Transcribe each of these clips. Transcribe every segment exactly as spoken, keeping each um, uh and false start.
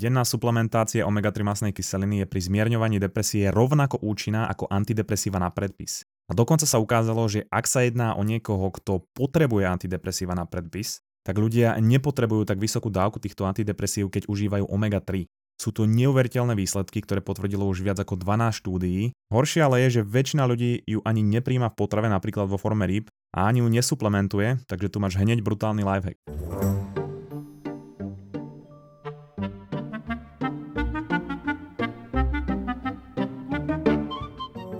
Denná suplementácia omega tri mastnej kyseliny je pri zmierňovaní depresie rovnako účinná ako antidepresíva na predpis. A dokonca sa ukázalo, že ak sa jedná o niekoho, kto potrebuje antidepresíva na predpis, tak ľudia nepotrebujú tak vysokú dávku týchto antidepresív, keď užívajú omega tri. Sú to neuveriteľné výsledky, ktoré potvrdilo už viac ako dvanásť štúdií. Horšie ale je, že väčšina ľudí ju ani nepríjma v potrave, napríklad vo forme rýb, a ani ju nesuplementuje, takže tu máš hneď brutálny lifehack.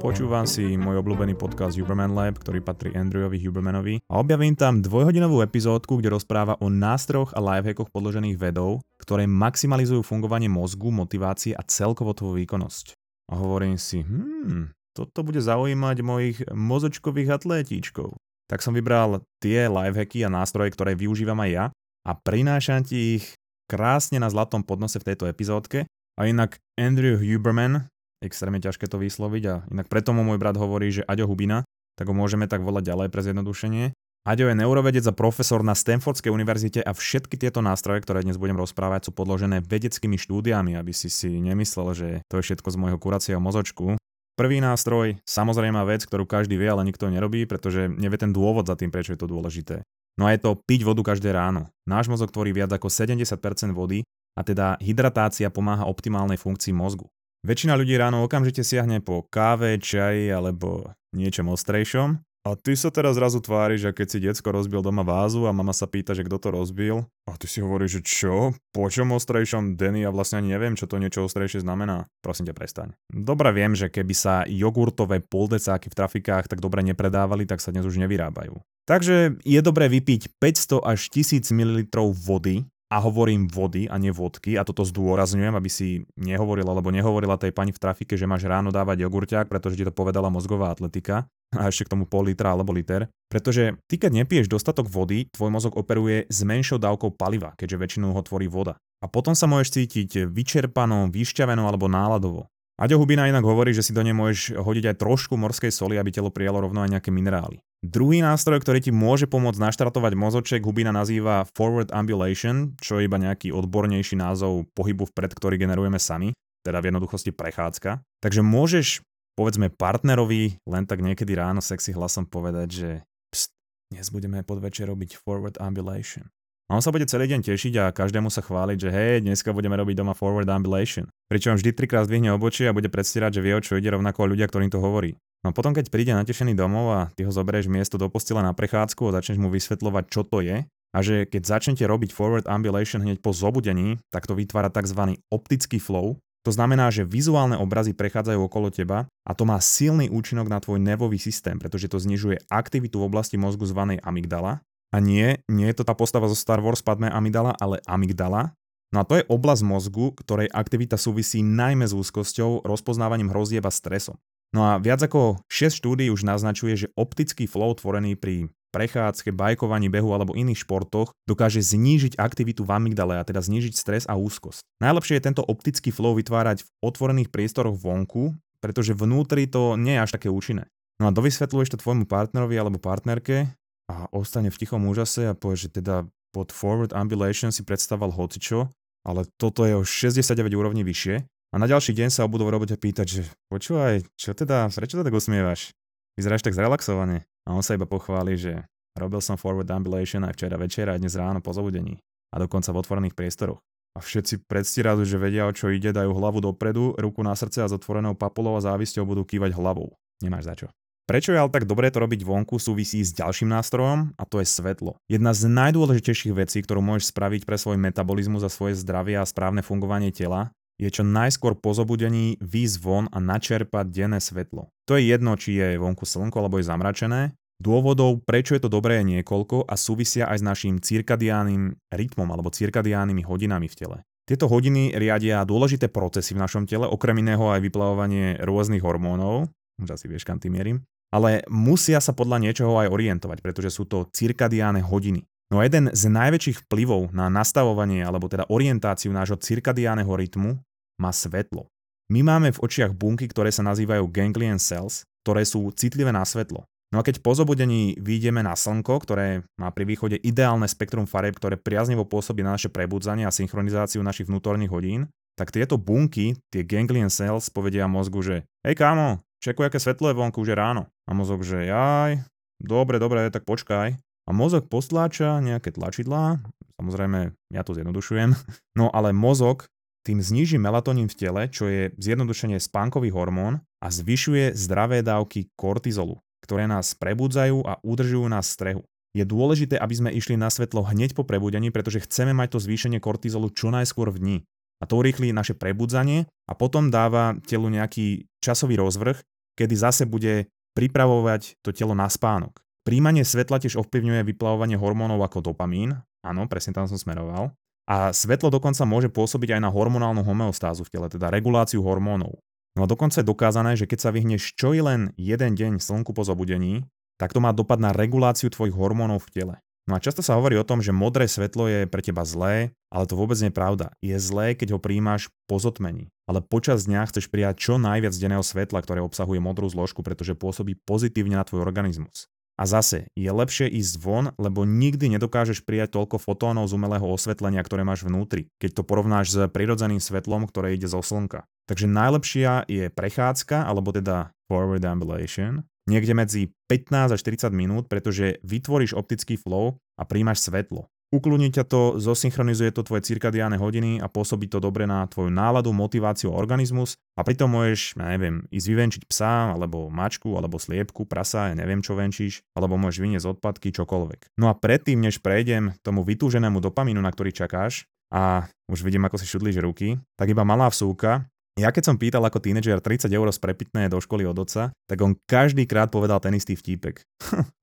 Počúvam si môj obľúbený podcast Huberman Lab, ktorý patrí Andrewovi Hubermanovi, a objavím tam dvojhodinovú epizódku, kde rozpráva o nástrojoch a lifehackoch podložených vedou, ktoré maximalizujú fungovanie mozgu, motivácie a celkovo tvoju výkonnosť. A hovorím si, hmm, toto bude zaujímať mojich mozočkových atlétíčkov. Tak som vybral tie lifehacky a nástroje, ktoré využívam aj ja, a prinášam ti ich krásne na zlatom podnose v tejto epizódke. A inak Andrew Huberman, extrémne ťažké to vysloviť, a inak preto mu môj brat hovorí, že Aďo Hubina, tak ho môžeme tak volať ďalej pre zjednodušenie. Aďo je neurovedec a profesor na Stanfordskej univerzite a všetky tieto nástroje, ktoré dnes budem rozprávať, sú podložené vedeckými štúdiami, aby si si nemyslel, že to je všetko z môjho kuracieho mozočku. Prvý nástroj, samozrejme vec, ktorú každý vie, ale nikto nerobí, pretože nevie ten dôvod za tým, prečo je to dôležité. No a je to piť vodu každé ráno. Náš mozog tvorí viac ako sedemdesiat percent vody, a teda hydratácia pomáha optimálnej funkcii mozgu. Väčšina ľudí ráno okamžite siahne po káve, čaji alebo niečom ostrejšom. A ty sa teraz zrazu tváriš, že keď si decko rozbil doma vázu a mama sa pýta, že kto to rozbil. A ty si hovoríš, že čo? Po čom ostrejšom, Danny? Ja vlastne ani neviem, čo to niečo ostrejšie znamená. Prosím ťa, prestaň. Dobre viem, že keby sa jogurtové poldecáky v trafikách tak dobre nepredávali, tak sa dnes už nevyrábajú. Takže je dobré vypiť päťsto až tisíc mililitrov vody. A hovorím vody a nie vodky, a toto zdôrazňujem, aby si nehovoril alebo nehovorila tej pani v trafike, že máš ráno dávať jogurťák, pretože ti to povedala mozgová atletika, a ešte k tomu pol litra alebo liter. Pretože ty, keď nepiješ dostatok vody, tvoj mozog operuje s menšou dávkou paliva, keďže väčšinou ho tvorí voda. A potom sa môžeš cítiť vyčerpanou, vyšťavenou alebo náladovo. Aďo Hubina inak hovorí, že si do nej môžeš hodiť aj trošku morskej soli, aby telo prijalo rovno aj nejaké minerály. Druhý nástroj, ktorý ti môže pomôcť naštartovať mozoček, Hubina nazýva forward ambulation, čo je iba nejaký odbornejší názov pohybu vpred, ktorý generujeme sami, teda v jednoduchosti prechádzka. Takže môžeš, povedzme partnerovi, len tak niekedy ráno sexy hlasom povedať, že pst, dnes budeme podvečer robiť forward ambulation. A on sa bude celý deň tešiť a každému sa chváliť, že hej, dneska budeme robiť doma forward ambulation. Pričom vždy trikrát zdvihne obočie a bude predstierať, že vie, o čo ide, rovnako ľudia, ktorým to hovorí. No potom, keď príde natešený domov a ty ho zoberieš miesto do postele na prechádzku a začneš mu vysvetľovať, čo to je, a že keď začnete robiť forward ambulation hneď po zobudení, tak to vytvára tzv. Optický flow. To znamená, že vizuálne obrazy prechádzajú okolo teba a to má silný účinok na tvoj nervový systém, pretože to znižuje aktivitu v oblasti mozgu zvanej amygdala. A nie, nie je to tá postava zo Star Wars Padme Amidala, ale amygdala. No a to je oblasť mozgu, ktorej aktivita súvisí najmä s úzkosťou, rozpoznávaním hrozieb a stresom. No a viac ako šesť štúdií už naznačuje, že optický flow tvorený pri prechádzke, bajkovaní, behu alebo iných športoch dokáže znížiť aktivitu v amygdale, a teda znížiť stres a úzkosť. Najlepšie je tento optický flow vytvárať v otvorených priestoroch vonku, pretože vnútri to nie je až také účinné. No a dovysvetľuješ to tvojmu partnerovi alebo partnerke a ostane v tichom úžase a povie, že teda pod forward ambulation si predstavoval hocičo, ale toto je o šesťdesiatdeväť úrovní vyššie, a na ďalší deň sa obudol v robote pýtať, že počúvaj, čo teda, prečo to tak usmievaš? Vyzeráš tak zrelaxovane. A on sa iba pochváli, že robil som forward ambulation aj včera večer a dnes ráno po zobudení a dokonca v otvorených priestoroch. A všetci predstierajú, že vedia, o čo ide, dajú hlavu dopredu, ruku na srdce a s otvorenou papulou a závisťou budú kývať hlavou. Nemáš za čo. Prečo je ale tak dobré to robiť vonku, súvisí s ďalším nástrojom, a to je svetlo. Jedna z najdôležitejších vecí, ktorú môžeš spraviť pre svoj metabolizmus a svoje zdravie a správne fungovanie tela, je čo najskôr po zobudení výjsť von a načerpať denné svetlo. To je jedno, či je vonku slnko alebo je zamračené. Dôvodov, prečo je to dobré, je niekoľko a súvisia aj s naším cirkadiánnym rytmom alebo cirkadiánnymi hodinami v tele. Tieto hodiny riadia dôležité procesy v našom tele, okrem iného aj vyplavovanie rôznych hormónov. Už asi vieš, kam tým mierim. Ale musia sa podľa niečoho aj orientovať, pretože sú to cirkadiánne hodiny. No a jeden z najväčších vplyvov na nastavovanie alebo teda orientáciu nášho cirkadiánneho rytmu má svetlo. My máme v očiach bunky, ktoré sa nazývajú ganglion cells, ktoré sú citlivé na svetlo. No a keď po zobudení vyjdeme na slnko, ktoré má pri východe ideálne spektrum farieb, ktoré priaznivo pôsobí na naše prebudzanie a synchronizáciu našich vnútorných hodín, tak tieto bunky, tie ganglion cells, povedia mozgu, že hej kámo, čekuj, aké svetlo je vonku, že ráno. A mozog, že jaj, dobre, dobre, tak počkaj. A mozog postláča nejaké tlačidlá, samozrejme, ja to zjednodušujem, no ale mozog tým zníži melatonín v tele, čo je zjednodušene spánkový hormón, a zvyšuje zdravé dávky kortizolu, ktoré nás prebudzajú a udržujú nás v strehu. Je dôležité, aby sme išli na svetlo hneď po prebudení, pretože chceme mať to zvýšenie kortizolu čo najskôr v dni. A to urýchli naše prebudzanie a potom dáva telu nejaký časový rozvrh, kedy zase bude pripravovať to telo na spánok. Príjmanie svetla tiež ovplyvňuje vyplavovanie hormónov ako dopamín, áno, presne tam som smeroval, a svetlo dokonca môže pôsobiť aj na hormonálnu homeostázu v tele, teda reguláciu hormónov. No a dokonca je dokázané, že keď sa vyhneš čo i len jeden deň slnku po zobudení, tak to má dopad na reguláciu tvojich hormónov v tele. No a často sa hovorí o tom, že modré svetlo je pre teba zlé, ale to vôbec nie je pravda. Je zlé, keď ho prijímaš po zotmení, ale počas dňa chceš prijať čo najviac denného svetla, ktoré obsahuje modrú zložku, pretože pôsobí pozitívne na tvoj organizmus. A zase, je lepšie ísť von, lebo nikdy nedokážeš prijať toľko fotónov z umelého osvetlenia, ktoré máš vnútri, keď to porovnáš s prirodzeným svetlom, ktoré ide zo slnka. Takže najlepšia je prechádzka, alebo teda forward ambulation, niekde medzi pätnásť až tridsať minút, pretože vytvoríš optický flow a príjmaš svetlo. Ukludní ťa to, zosynchronizuje to tvoje cirkadiánne hodiny a pôsobí to dobre na tvoju náladu, motiváciu a organizmus, a pritom môžeš, ja neviem, ísť vyvenčiť psa, alebo mačku, alebo sliepku, prasa, ja neviem čo venčíš, alebo môžeš vyniesť odpadky, čokoľvek. No a predtým, než prejdem tomu vytúženému dopamínu, na ktorý čakáš, a už vidím, ako si šudlíš ruky, tak iba malá vsúka. Ja keď som pýtal ako tínedžer tridsať eur z prepitné do školy od otca, tak on každý krát povedal ten istý vtípek.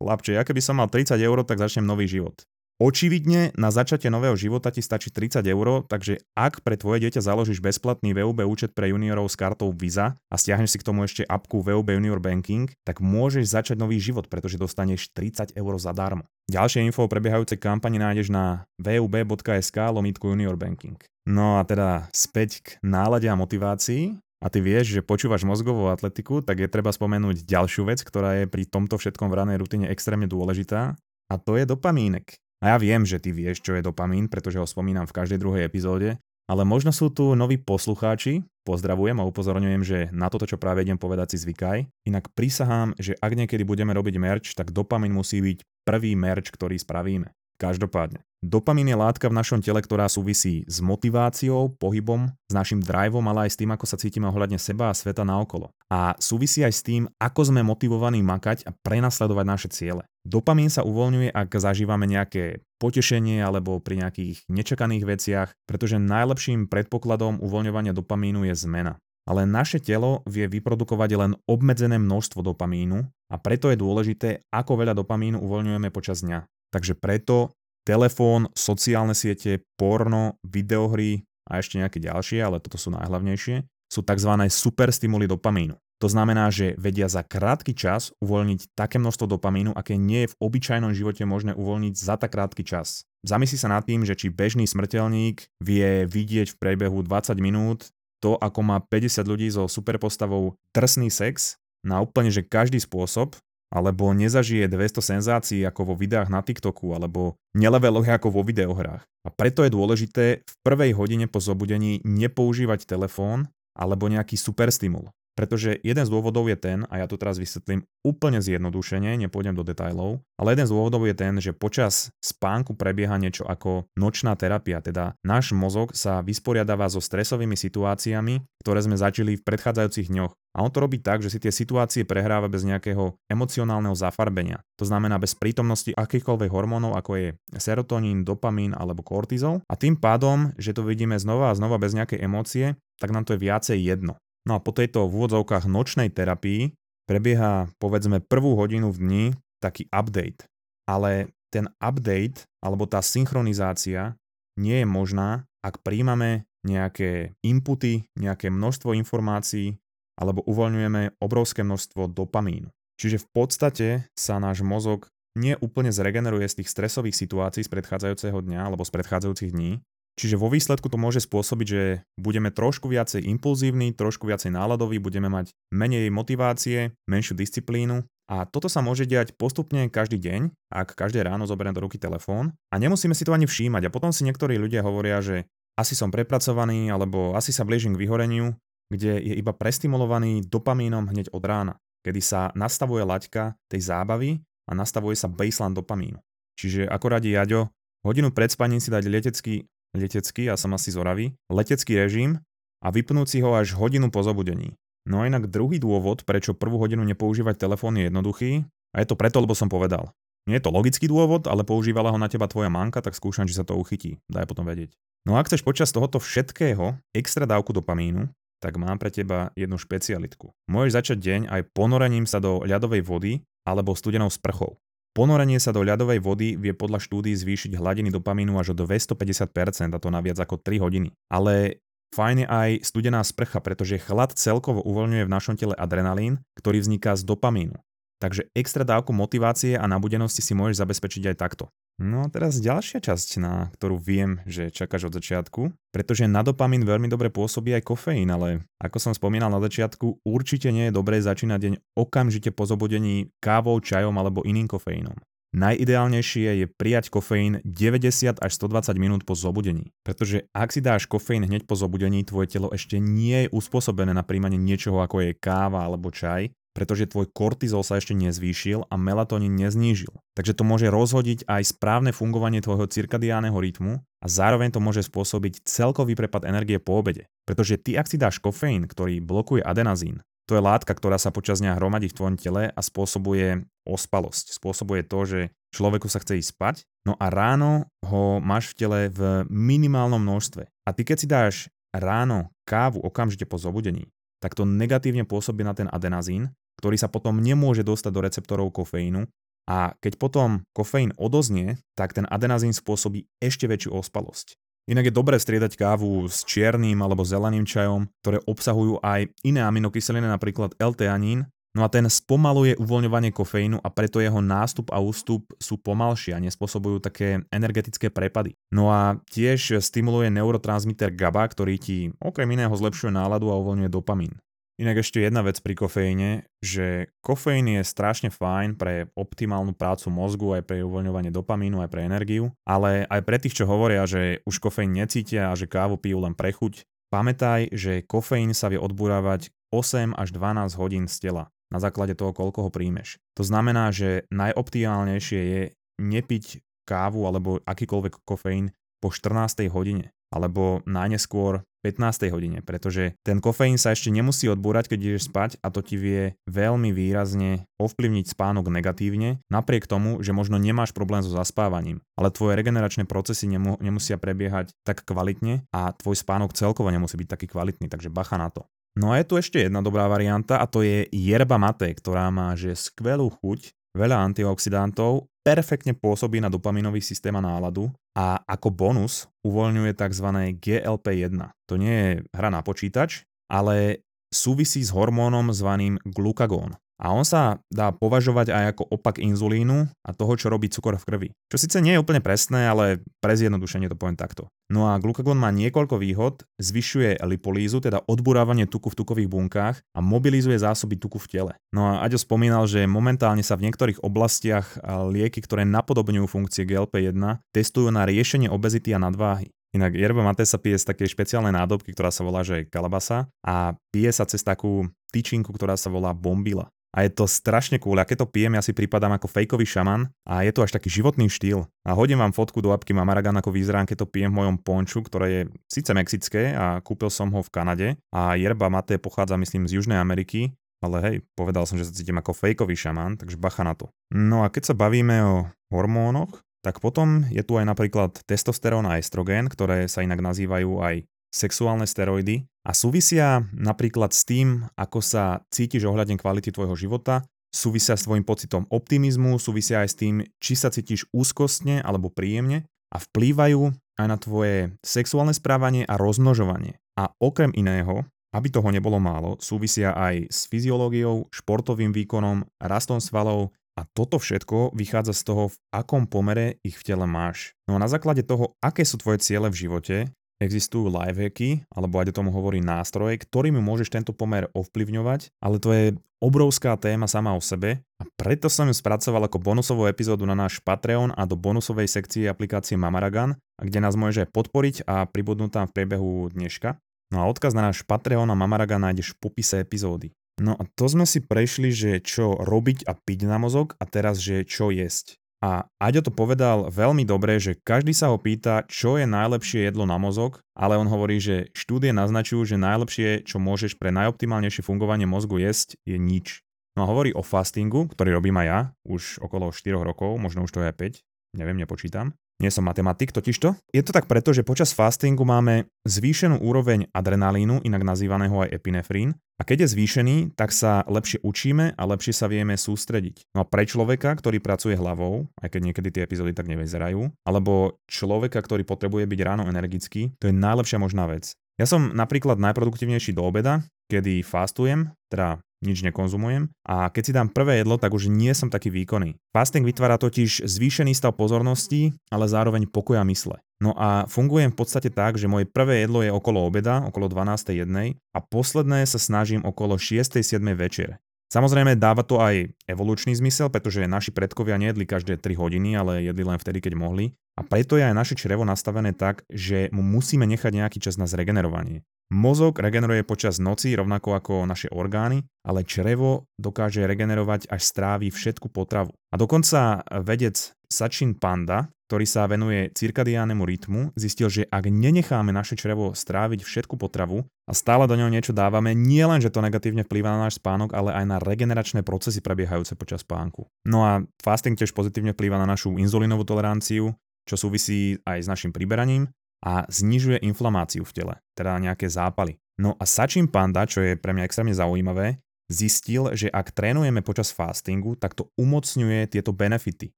Chlapče, ja keby som mal tridsať eur, tak začnem nový život. Očividne na začatie nového života ti stačí tridsať eur, takže ak pre tvoje dieťa založíš bezplatný vé ú bé účet pre juniorov s kartou Visa a stiahneš si k tomu ešte apku vé ú bé Junior Banking, tak môžeš začať nový život, pretože dostaneš tridsať eur zadarmo. Ďalšie info o prebiehajúcej kampani nájdeš na vé ú bé bodka es ká lomítko junior banking. No a teda späť k nálade a motivácii. A ty vieš, že počúvaš mozgovú atletiku, tak je treba spomenúť ďalšiu vec, ktorá je pri tomto všetkom v ranej rutine extrémne dôležitá, a to je dopamínek. A ja viem, že ty vieš, čo je dopamín, pretože ho spomínam v každej druhej epizóde, ale možno sú tu noví poslucháči, pozdravujem a upozorňujem, že na toto, čo práve idem povedať, si zvykaj, inak prísahám, že ak niekedy budeme robiť merch, tak dopamín musí byť prvý merch, ktorý spravíme. Každopádne, dopamín je látka v našom tele, ktorá súvisí s motiváciou, pohybom, s našim driveom, ale aj s tým, ako sa cítime ohľadne seba a sveta naokolo. A súvisí aj s tým, ako sme motivovaní makať a prenasledovať naše ciele. Dopamín sa uvoľňuje, ak zažívame nejaké potešenie alebo pri nejakých nečakaných veciach, pretože najlepším predpokladom uvoľňovania dopamínu je zmena. Ale naše telo vie vyprodukovať len obmedzené množstvo dopamínu a preto je dôležité, ako veľa dopamínu uvoľňujeme počas dňa. Takže preto telefón, sociálne siete, porno, videohry a ešte nejaké ďalšie, ale toto sú najhlavnejšie, sú tzv. Superstimuly dopamínu. To znamená, že vedia za krátky čas uvoľniť také množstvo dopamínu, aké nie je v obyčajnom živote možné uvoľniť za tak krátky čas. Zamysli sa nad tým, že či bežný smrteľník vie vidieť v priebehu dvadsať minút to, ako má päťdesiat ľudí so superpostavou drsný sex na úplne že každý spôsob, alebo nezažije dvesto senzácií ako vo videách na TikToku, alebo neleveloch ako vo videohrách. A preto je dôležité v prvej hodine po zobudení nepoužívať telefón alebo nejaký superstimul. Pretože jeden z dôvodov je ten, a ja to teraz vysvetlím úplne zjednodušene, nepôjdem do detailov, ale jeden z dôvodov je ten, že počas spánku prebieha niečo ako nočná terapia, teda náš mozog sa vysporiadáva so stresovými situáciami, ktoré sme začali v predchádzajúcich dňoch. A on to robí tak, že si tie situácie prehráva bez nejakého emocionálneho zafarbenia. To znamená bez prítomnosti akýchkoľvek hormónov, ako je serotonín, dopamín alebo kortizol. A tým pádom, že to vidíme znova a znova bez nejakej emócie, tak nám to je viacej jedno. No a po tejto v úvodzovkách nočnej terapii prebieha povedzme prvú hodinu v dni taký update. Ale ten update alebo tá synchronizácia nie je možná, ak príjmame nejaké inputy, nejaké množstvo informácií alebo uvoľňujeme obrovské množstvo dopamínu. Čiže v podstate sa náš mozog neúplne zregeneruje z tých stresových situácií z predchádzajúceho dňa alebo z predchádzajúcich dní. Čiže vo výsledku to môže spôsobiť, že budeme trošku viacej impulzívni, trošku viacej náladoví, budeme mať menej motivácie, menšiu disciplínu A toto sa môže diať postupne každý deň, ak každé ráno zoberiem do ruky telefón a nemusíme si to ani všímať. A potom si niektorí ľudia hovoria, že asi som prepracovaný alebo asi sa blížim k vyhoreniu, kde je iba prestimulovaný dopamínom hneď od rána, kedy sa nastavuje laťka tej zábavy a nastavuje sa baseline dopamínu. Čiže ako radí Jaďo, hodinu pred spaním si dať letecký, letecký, ja som asi z Oravy, letecký režim a vypnúť si ho až hodinu po zobudení. No a inak druhý dôvod, prečo prvú hodinu nepoužívať telefón je jednoduchý a je to preto, lebo som povedal. Nie je to logický dôvod, ale používala ho na teba tvoja manka, tak skúšam, či sa to uchytí. Daj potom vedieť. No a ak chceš počas tohoto všetkého extra dávku dopamínu, tak mám pre teba jednu špecialitku. Môžeš začať deň aj ponorením sa do ľadovej vody alebo studenou sprchou. Ponorenie sa do ľadovej vody vie podľa štúdií zvýšiť hladiny dopamínu až o dvestopäťdesiat percent, a to na viac ako tri hodiny. Ale fajn je aj studená sprcha, pretože chlad celkovo uvoľňuje v našom tele adrenalín, ktorý vzniká z dopamínu. Takže extra dávku motivácie a nabudenosti si môžeš zabezpečiť aj takto. No a teraz ďalšia časť, na ktorú viem, že čakáš od začiatku, pretože na dopamín veľmi dobre pôsobí aj kofeín, ale ako som spomínal na začiatku, určite nie je dobré začínať deň okamžite po zobudení kávou, čajom alebo iným kofeínom. Najideálnejšie je prijať kofeín deväťdesiat až stodvadsať minút po zobudení, pretože ak si dáš kofeín hneď po zobudení, tvoje telo ešte nie je uspôsobené na príjmanie niečoho ako je káva alebo čaj, pretože tvoj kortizol sa ešte nezvýšil a melatonín neznížil. Takže to môže rozhodiť aj správne fungovanie tvojho cirkadiánneho rytmu a zároveň to môže spôsobiť celkový prepad energie po obede. Pretože ty, ak si dáš kofeín, ktorý blokuje adenazín, to je látka, ktorá sa počas dňa hromadí v tvojom tele a spôsobuje ospalosť. Spôsobuje to, že človeku sa chce ísť spať, no a ráno ho máš v tele v minimálnom množstve. A ty, keď si dáš ráno kávu okamžite po zobudení, tak to negatívne pôsobí na ten adenazín, ktorý sa potom nemôže dostať do receptorov kofeínu, a keď potom kofeín odoznie, tak ten adenazín spôsobí ešte väčšiu ospalosť. Inak je dobré striedať kávu s čiernym alebo zeleným čajom, ktoré obsahujú aj iné aminokyseliny, napríklad L-teanín, no a ten spomaluje uvoľňovanie kofeínu a preto jeho nástup a ústup sú pomalšie a nespôsobujú také energetické prepady. No a tiež stimuluje neurotransmiter GABA, ktorý ti okrem iného zlepšuje náladu a uvoľňuje dopamín. Inak ešte jedna vec pri kofeíne, že kofeín je strašne fajn pre optimálnu prácu mozgu, aj pre uvoľňovanie dopamínu, aj pre energiu, ale aj pre tých, čo hovoria, že už kofeín necítia a že kávu pijú len pre chuť. Pamätaj, že kofeín sa vie odburávať osem až dvanásť hodín z tela, na základe toho, koľko ho príjmeš. To znamená, že najoptimálnejšie je nepiť kávu alebo akýkoľvek kofeín po štrnástej hodine. Alebo najneskôr pätnástej hodine, pretože ten kofeín sa ešte nemusí odbúrať, keď ideš spať, a to ti vie veľmi výrazne ovplyvniť spánok negatívne, napriek tomu, že možno nemáš problém so zaspávaním, ale tvoje regeneračné procesy nemu- nemusia prebiehať tak kvalitne a tvoj spánok celkovo nemusí byť taký kvalitný, takže bacha na to. No a je tu ešte jedna dobrá varianta a to je yerba mate, ktorá má že skvelú chuť, veľa antioxidantov, perfektne pôsobí na dopaminový systém a náladu a ako bonus uvoľňuje tzv. G L P jeden. To nie je hra na počítač, ale súvisí s hormónom zvaným glukagón. A on sa dá považovať aj ako opak inzulínu a toho, čo robí cukor v krvi. Čo síce nie je úplne presné, ale pre zjednodušenie to poviem takto. No a glukagón má niekoľko výhod, zvyšuje lipolízu, teda odburávanie tuku v tukových bunkách a mobilizuje zásoby tuku v tele. No a Aďo spomínal, že momentálne sa v niektorých oblastiach lieky, ktoré napodobňujú funkcie G L P jeden, testujú na riešenie obezity a nadváhy. Inak yerba mate sa pije z takej špeciálnej nádobky, ktorá sa volá že kalabasa, a pije sa cez takú tyčinku, ktorá sa volá bombila. A je to strašne cool. A keď to pijem, ja si prípadám ako fejkový šaman a je to až taký životný štýl. A hodím vám fotku do apky Mamaragan, ako vyzerám, keď to pijem v mojom ponču, ktoré je síce mexické a kúpil som ho v Kanade, a yerba mate pochádza, myslím, z Južnej Ameriky, ale hej, povedal som, že sa cítim ako fejkový šaman, takže bacha na to. No a keď sa bavíme o hormónoch, tak potom je tu aj napríklad testosterón a estrogén, ktoré sa inak nazývajú aj sexuálne steroidy a súvisia napríklad s tým, ako sa cítiš ohľadne kvality tvojho života, súvisia s tvojim pocitom optimizmu, súvisia aj s tým, či sa cítiš úzkostne alebo príjemne, a vplývajú aj na tvoje sexuálne správanie a rozmnožovanie. A okrem iného, aby toho nebolo málo, súvisia aj s fyziológiou, športovým výkonom, rastom svalov. A toto všetko vychádza z toho, v akom pomere ich v tele máš. No a na základe toho, aké sú tvoje ciele v živote, Existujú lifehacky, alebo aj o tom hovorí nástroje, ktorými môžeš tento pomer ovplyvňovať, ale to je obrovská téma sama o sebe a preto som ju spracoval ako bonusovú epizódu na náš Patreon a do bonusovej sekcie aplikácie Mamaragan, kde nás môžeš podporiť a pribudnú tam v priebehu dneška. No a odkaz na náš Patreon a Mamaragan nájdeš v popise epizódy. No a to sme si prešli, že čo robiť a piť na mozog a teraz, že čo jesť. A Aďo to povedal veľmi dobre, že každý sa ho pýta, čo je najlepšie jedlo na mozog, ale on hovorí, že štúdie naznačujú, že najlepšie, čo môžeš pre najoptimálnejšie fungovanie mozgu jesť, je nič. No a hovorí o fastingu, ktorý robím aj ja, už okolo štyroch rokov, možno už to je aj päť, neviem, nepočítam. Nie som matematik totižto. Je to tak preto, že počas fastingu máme zvýšenú úroveň adrenalínu, inak nazývaného aj epinefrín. A keď je zvýšený, tak sa lepšie učíme a lepšie sa vieme sústrediť. No a pre človeka, ktorý pracuje hlavou, aj keď niekedy tie epizódy tak nevyzerajú, alebo človeka, ktorý potrebuje byť ráno energický, to je najlepšia možná vec. Ja som napríklad najproduktívnejší do obeda, kedy fastujem, teda nič nekonzumujem a keď si dám prvé jedlo, tak už nie som taký výkonný. Fasting vytvára totiž zvýšený stav pozornosti, ale zároveň pokoja mysle. No a fungujem v podstate tak, že moje prvé jedlo je okolo obeda, okolo dvanástej jednej a posledné sa snažím okolo šiestej siedmej večer. Samozrejme dáva to aj evolučný zmysel, pretože naši predkovia nejedli každé tri hodiny, ale jedli len vtedy, keď mohli. A preto je aj naše črevo nastavené tak, že mu musíme nechať nejaký čas na zregenerovanie. Mozog regeneruje počas noci rovnako ako naše orgány, ale črevo dokáže regenerovať až strávi všetku potravu. A dokonca vedec Satchin Panda, ktorý sa venuje cirkadiánnemu rytmu, zistil, že ak nenecháme naše črevo stráviť všetku potravu a stále do neho niečo dávame, nie len, že to negatívne vplýva na náš spánok, ale aj na regeneračné procesy prebiehajúce počas spánku. No a fasting tiež pozitívne vplýva na našu inzulínovú toleranciu, čo súvisí aj s našim priberaním, a znižuje inflamáciu v tele, teda nejaké zápaly. No a Satchin Panda, čo je pre mňa extrémne zaujímavé, zistil, že ak trénujeme počas fastingu, tak to umocňuje tieto benefity.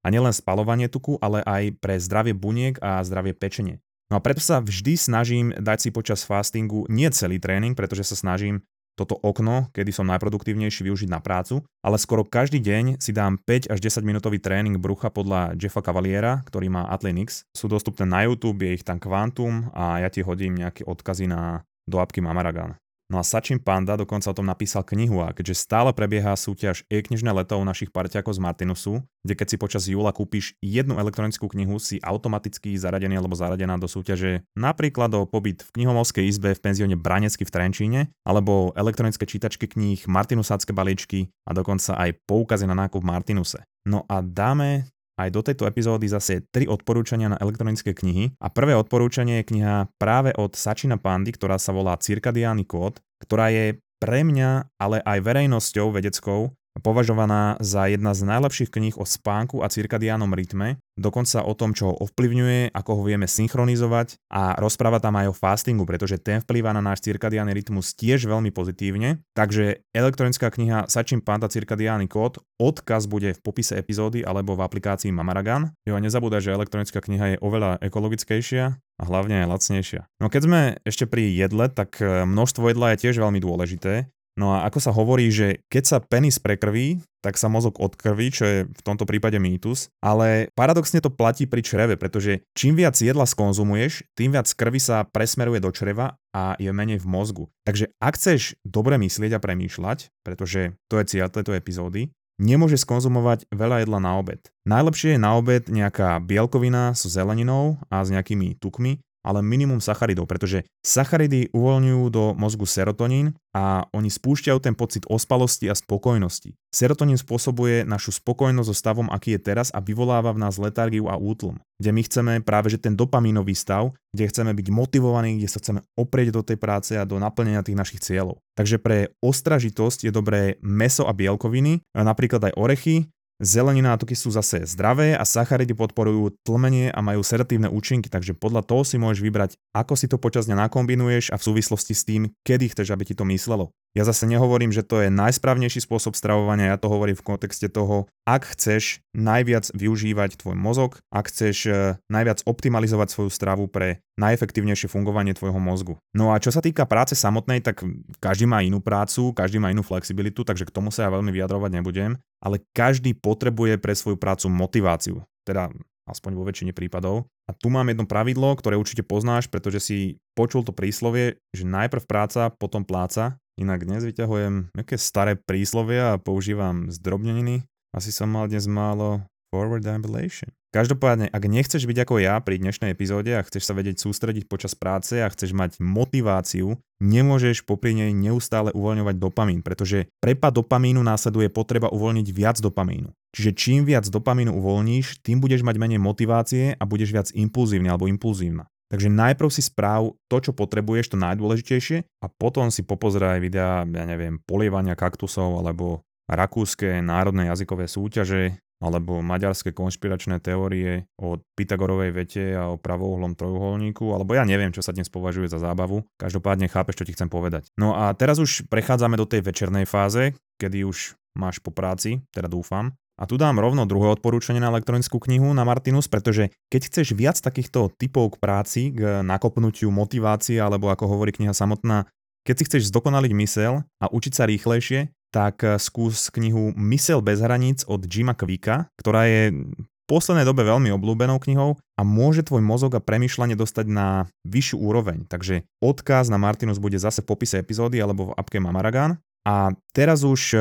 A nielen spalovanie tuku, ale aj pre zdravie buniek a zdravie pečene. No a preto sa vždy snažím dať si počas fastingu nie celý tréning, pretože sa snažím toto okno, kedy som najproduktívnejší, využiť na prácu, ale skoro každý deň si dám päť až desať minútový tréning brucha podľa Jeffa Cavaliera, ktorý má AthleanX. Sú dostupné na YouTube, je ich tam kvantum a ja ti hodím nejaké odkazy na do apky Mamaragan. No a Satchin Panda dokonca o tom napísal knihu a keďže stále prebieha súťaž e-knižné leto u našich parťákov z Martinusu, kde keď si počas júla kúpiš jednu elektronickú knihu, si automaticky zaradený alebo zaradená do súťaže napríklad o pobyt v knihomovskej izbe v penzióne Branecký v Trenčíne, alebo elektronické čítačky kníh, martinusácké balíčky a dokonca aj poukazy na nákup v Martinuse. No a dáme aj do tejto epizódy zase tri odporúčania na elektronické knihy a prvé odporúčanie je kniha práve od Satchina Pandy, ktorá sa volá Cirkadiánny kód, ktorá je pre mňa, ale aj verejnosťou vedeckou považovaná za jedna z najlepších kníh o spánku a cirkadiánnom rytme, dokonca o tom, čo ho ovplyvňuje, ako ho vieme synchronizovať a rozpráva tam aj o fastingu, pretože ten vplýva na náš cirkadiánny rytmus tiež veľmi pozitívne. Takže elektronická kniha Satchin Panda Cirkadiánny kód, odkaz bude v popise epizódy alebo v aplikácii Mamaragan. Jo, nezabúdaj, že elektronická kniha je oveľa ekologickejšia a hlavne aj lacnejšia. No keď sme ešte pri jedle, tak množstvo jedla je tiež veľmi dôležité. No a ako sa hovorí, že keď sa penis prekrví, tak sa mozog odkrví, čo je v tomto prípade mýtus, ale paradoxne to platí pri čreve, pretože čím viac jedla skonzumuješ, tým viac krvi sa presmeruje do čreva a je menej v mozgu. Takže ak chceš dobre myslieť a premýšľať, pretože to je cieľ tejto epizódy, nemôžeš skonzumovať veľa jedla na obed. Najlepšie je na obed nejaká bielkovina so zeleninou a s nejakými tukmi, ale minimum sacharidov, pretože sacharidy uvoľňujú do mozgu serotonín a oni spúšťajú ten pocit ospalosti a spokojnosti. Serotonín spôsobuje našu spokojnosť so stavom, aký je teraz a vyvoláva v nás letargiu a útlm, kde my chceme práve že ten dopamínový stav, kde chceme byť motivovaní, kde sa chceme oprieť do tej práce a do naplnenia tých našich cieľov. Takže pre ostražitosť je dobré mäso a bielkoviny, napríklad aj orechy. Zelenina a tuky sú zase zdravé a sacharidy podporujú tlmenie a majú sedatívne účinky, takže podľa toho si môžeš vybrať, ako si to počas dňa nakombinuješ a v súvislosti s tým, kedy chceš, aby ti to myslelo. Ja zase nehovorím, že to je najsprávnejší spôsob stravovania, ja to hovorím v kontexte toho, ak chceš najviac využívať tvoj mozog, ak chceš najviac optimalizovať svoju stravu pre najefektívnejšie fungovanie tvojho mozgu. No a čo sa týka práce samotnej, tak každý má inú prácu, každý má inú flexibilitu, takže k tomu sa ja veľmi vyjadrovať nebudem, ale každý potrebuje pre svoju prácu motiváciu, teda aspoň vo väčšine prípadov. A A tu mám jedno pravidlo, ktoré určite poznáš, pretože si počul to príslovie, že najprv práca, potom pláca. Inak dnes vyťahujem nejaké staré príslovia a používam zdrobneniny. Asi som mal dnes málo forward ambulation. Každopádne, ak nechceš byť ako ja pri dnešnej epizóde a chceš sa vedieť sústrediť počas práce a chceš mať motiváciu, nemôžeš popri nej neustále uvoľňovať dopamín, pretože prepad dopamínu následuje potreba uvoľniť viac dopamínu. Čiže čím viac dopamínu uvoľníš, tým budeš mať menej motivácie a budeš viac impulzívny alebo impulzívna. Takže najprv si správ to, čo potrebuješ, to najdôležitejšie a potom si popozeraj videá, ja neviem, polievania kaktusov alebo rakúske národné jazykové súťaže alebo maďarské konšpiračné teórie o Pythagorovej vete a o pravouhlom trojuholníku, alebo ja neviem, čo sa dnes považuje za zábavu. Každopádne chápeš, čo ti chcem povedať. No a teraz už prechádzame do tej večernej fáze, kedy už máš po práci, teda dúfam. A tu dám rovno druhé odporúčanie na elektronickú knihu na Martinus, pretože keď chceš viac takýchto typov k práci, k nakopnutiu motivácie, alebo ako hovorí kniha samotná, keď si chceš zdokonaliť myseľ a učiť sa rýchlejšie, tak skús knihu Myseľ bez hraníc od Jima Kwika, ktorá je v poslednej dobe veľmi obľúbenou knihou a môže tvoj mozog a premýšľanie dostať na vyššiu úroveň. Takže odkaz na Martinus bude zase v popise epizódy alebo v appke Mamaragan. A teraz už,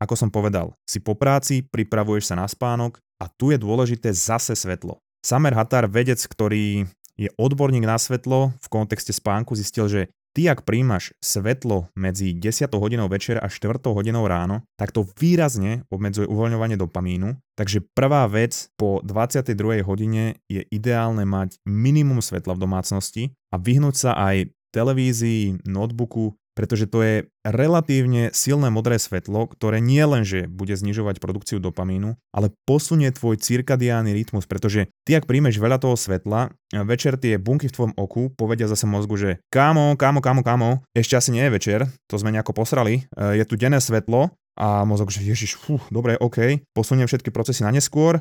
ako som povedal, si po práci, pripravuješ sa na spánok a tu je dôležité zase svetlo. Samer Hatar, vedec, ktorý je odborník na svetlo, v kontexte spánku zistil, že ty, ak príjmaš svetlo medzi desiatou hodinou večer a štvrtou hodinou ráno, tak to výrazne obmedzuje uvoľňovanie dopamínu. Takže prvá vec po dvadsiatej druhej hodine je ideálne mať minimum svetla v domácnosti a vyhnúť sa aj televízii, notebooku, pretože to je relatívne silné modré svetlo, ktoré nie lenže bude znižovať produkciu dopamínu, ale posunie tvoj cirkadiánny rytmus, pretože ty, ak príjmeš veľa toho svetla, večer tie bunky v tvojom oku povedia zase mozgu, že kámo, kámo, kámo, kámo, ešte asi nie je večer, to sme nejako posrali, je tu denné svetlo a mozog, že ježiš, fú, dobre, ok, posuniem všetky procesy na neskôr,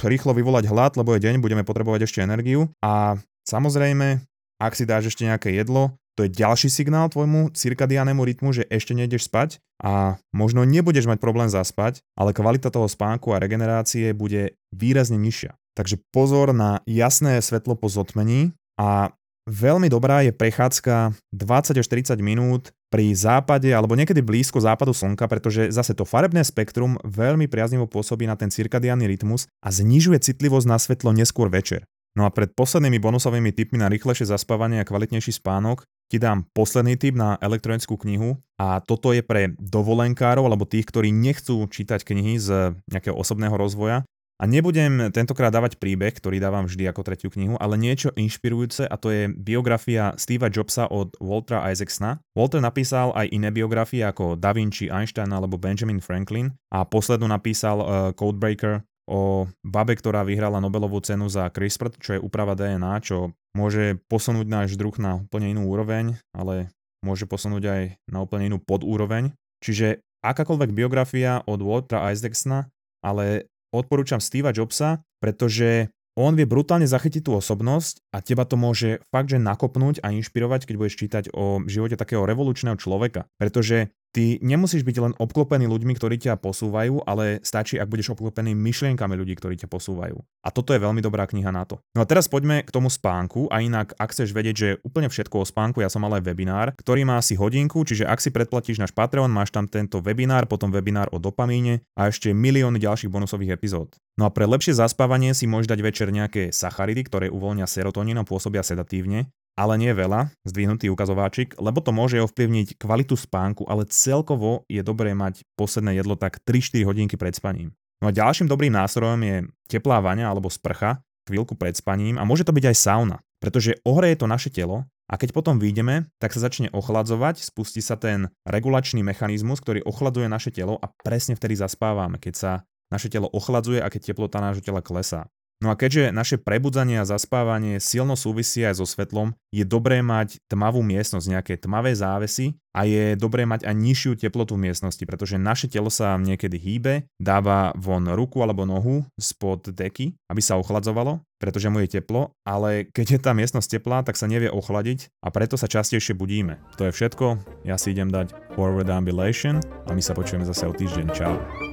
rýchlo vyvolať hlad, lebo je deň, budeme potrebovať ešte energiu a samozrejme, ak si dáš ešte nejaké jedlo, to je ďalší signál tvojmu cirkadiánemu rytmu, že ešte nejdeš spať a možno nebudeš mať problém zaspať, ale kvalita toho spánku a regenerácie bude výrazne nižšia. Takže pozor na jasné svetlo po zotmení a veľmi dobrá je prechádzka dvadsať až tridsať minút pri západe alebo niekedy blízko západu slnka, pretože zase to farebné spektrum veľmi priaznivo pôsobí na ten cirkadiánny rytmus a znižuje citlivosť na svetlo neskôr večer. No a pred poslednými bonusovými tipmi na rýchlejšie zaspávanie a kvalitnejší spánok ti dám posledný tip na elektronickú knihu a toto je pre dovolenkárov alebo tých, ktorí nechcú čítať knihy z nejakého osobného rozvoja. A nebudem tentokrát dávať príbeh, ktorý dávam vždy ako tretiu knihu, ale niečo inšpirujúce a to je biografia Steva Jobsa od Waltera Isaacsona. Walter napísal aj iné biografie ako Da Vinci, Einstein alebo Benjamin Franklin a poslednú napísal uh, Codebreaker, o babe, ktorá vyhrala Nobelovú cenu za CRISPR, čo je úprava dé en á, čo môže posunúť náš druh na úplne inú úroveň, ale môže posunúť aj na úplne inú podúroveň. Čiže akákoľvek biografia od Waltera Isaacsona, ale odporúčam Steva Jobsa, pretože on vie brutálne zachytiť tú osobnosť a teba to môže fakt, že nakopnúť a inšpirovať, keď budeš čítať o živote takého revolučného človeka. Pretože ty nemusíš byť len obklopený ľuďmi, ktorí ťa posúvajú, ale stačí, ak budeš obklopený myšlienkami ľudí, ktorí ťa posúvajú. A toto je veľmi dobrá kniha na to. No a teraz poďme k tomu spánku a inak, ak chceš vedieť, že úplne všetko o spánku, ja som mal aj webinár, ktorý má asi hodinku, čiže ak si predplatíš náš Patreon, máš tam tento webinár, potom webinár o dopamíne a ešte milióny ďalších bonusových epizód. No a pre lepšie zaspávanie si môžeš dať večer nejaké sacharidy, ktoré uvoľnia serotonín a pôsobia sedatívne. Ale nie veľa, zdvihnutý ukazováčik, lebo to môže ovplyvniť kvalitu spánku, ale celkovo je dobré mať posledné jedlo tak tri až štyri hodinky pred spaním. No a ďalším dobrým nástrojom je teplá vaňa alebo sprcha, chvíľku pred spaním a môže to byť aj sauna, pretože ohreje to naše telo a keď potom vyjdeme, tak sa začne ochladzovať, spustí sa ten regulačný mechanizmus, ktorý ochladzuje naše telo a presne vtedy zaspávame, keď sa naše telo ochladzuje a keď teplota nášho tela klesá. No a keďže naše prebudzanie a zaspávanie silno súvisí aj so svetlom, je dobré mať tmavú miestnosť, nejaké tmavé závesy a je dobré mať aj nižšiu teplotu v miestnosti, pretože naše telo sa niekedy hýbe, dáva von ruku alebo nohu spod deky, aby sa ochladzovalo, pretože mu je teplo, ale keď je tá miestnosť teplá, tak sa nevie ochladiť a preto sa častejšie budíme. To je všetko, ja si idem dať forward ambulation a my sa počujeme zase o týždeň. Čau.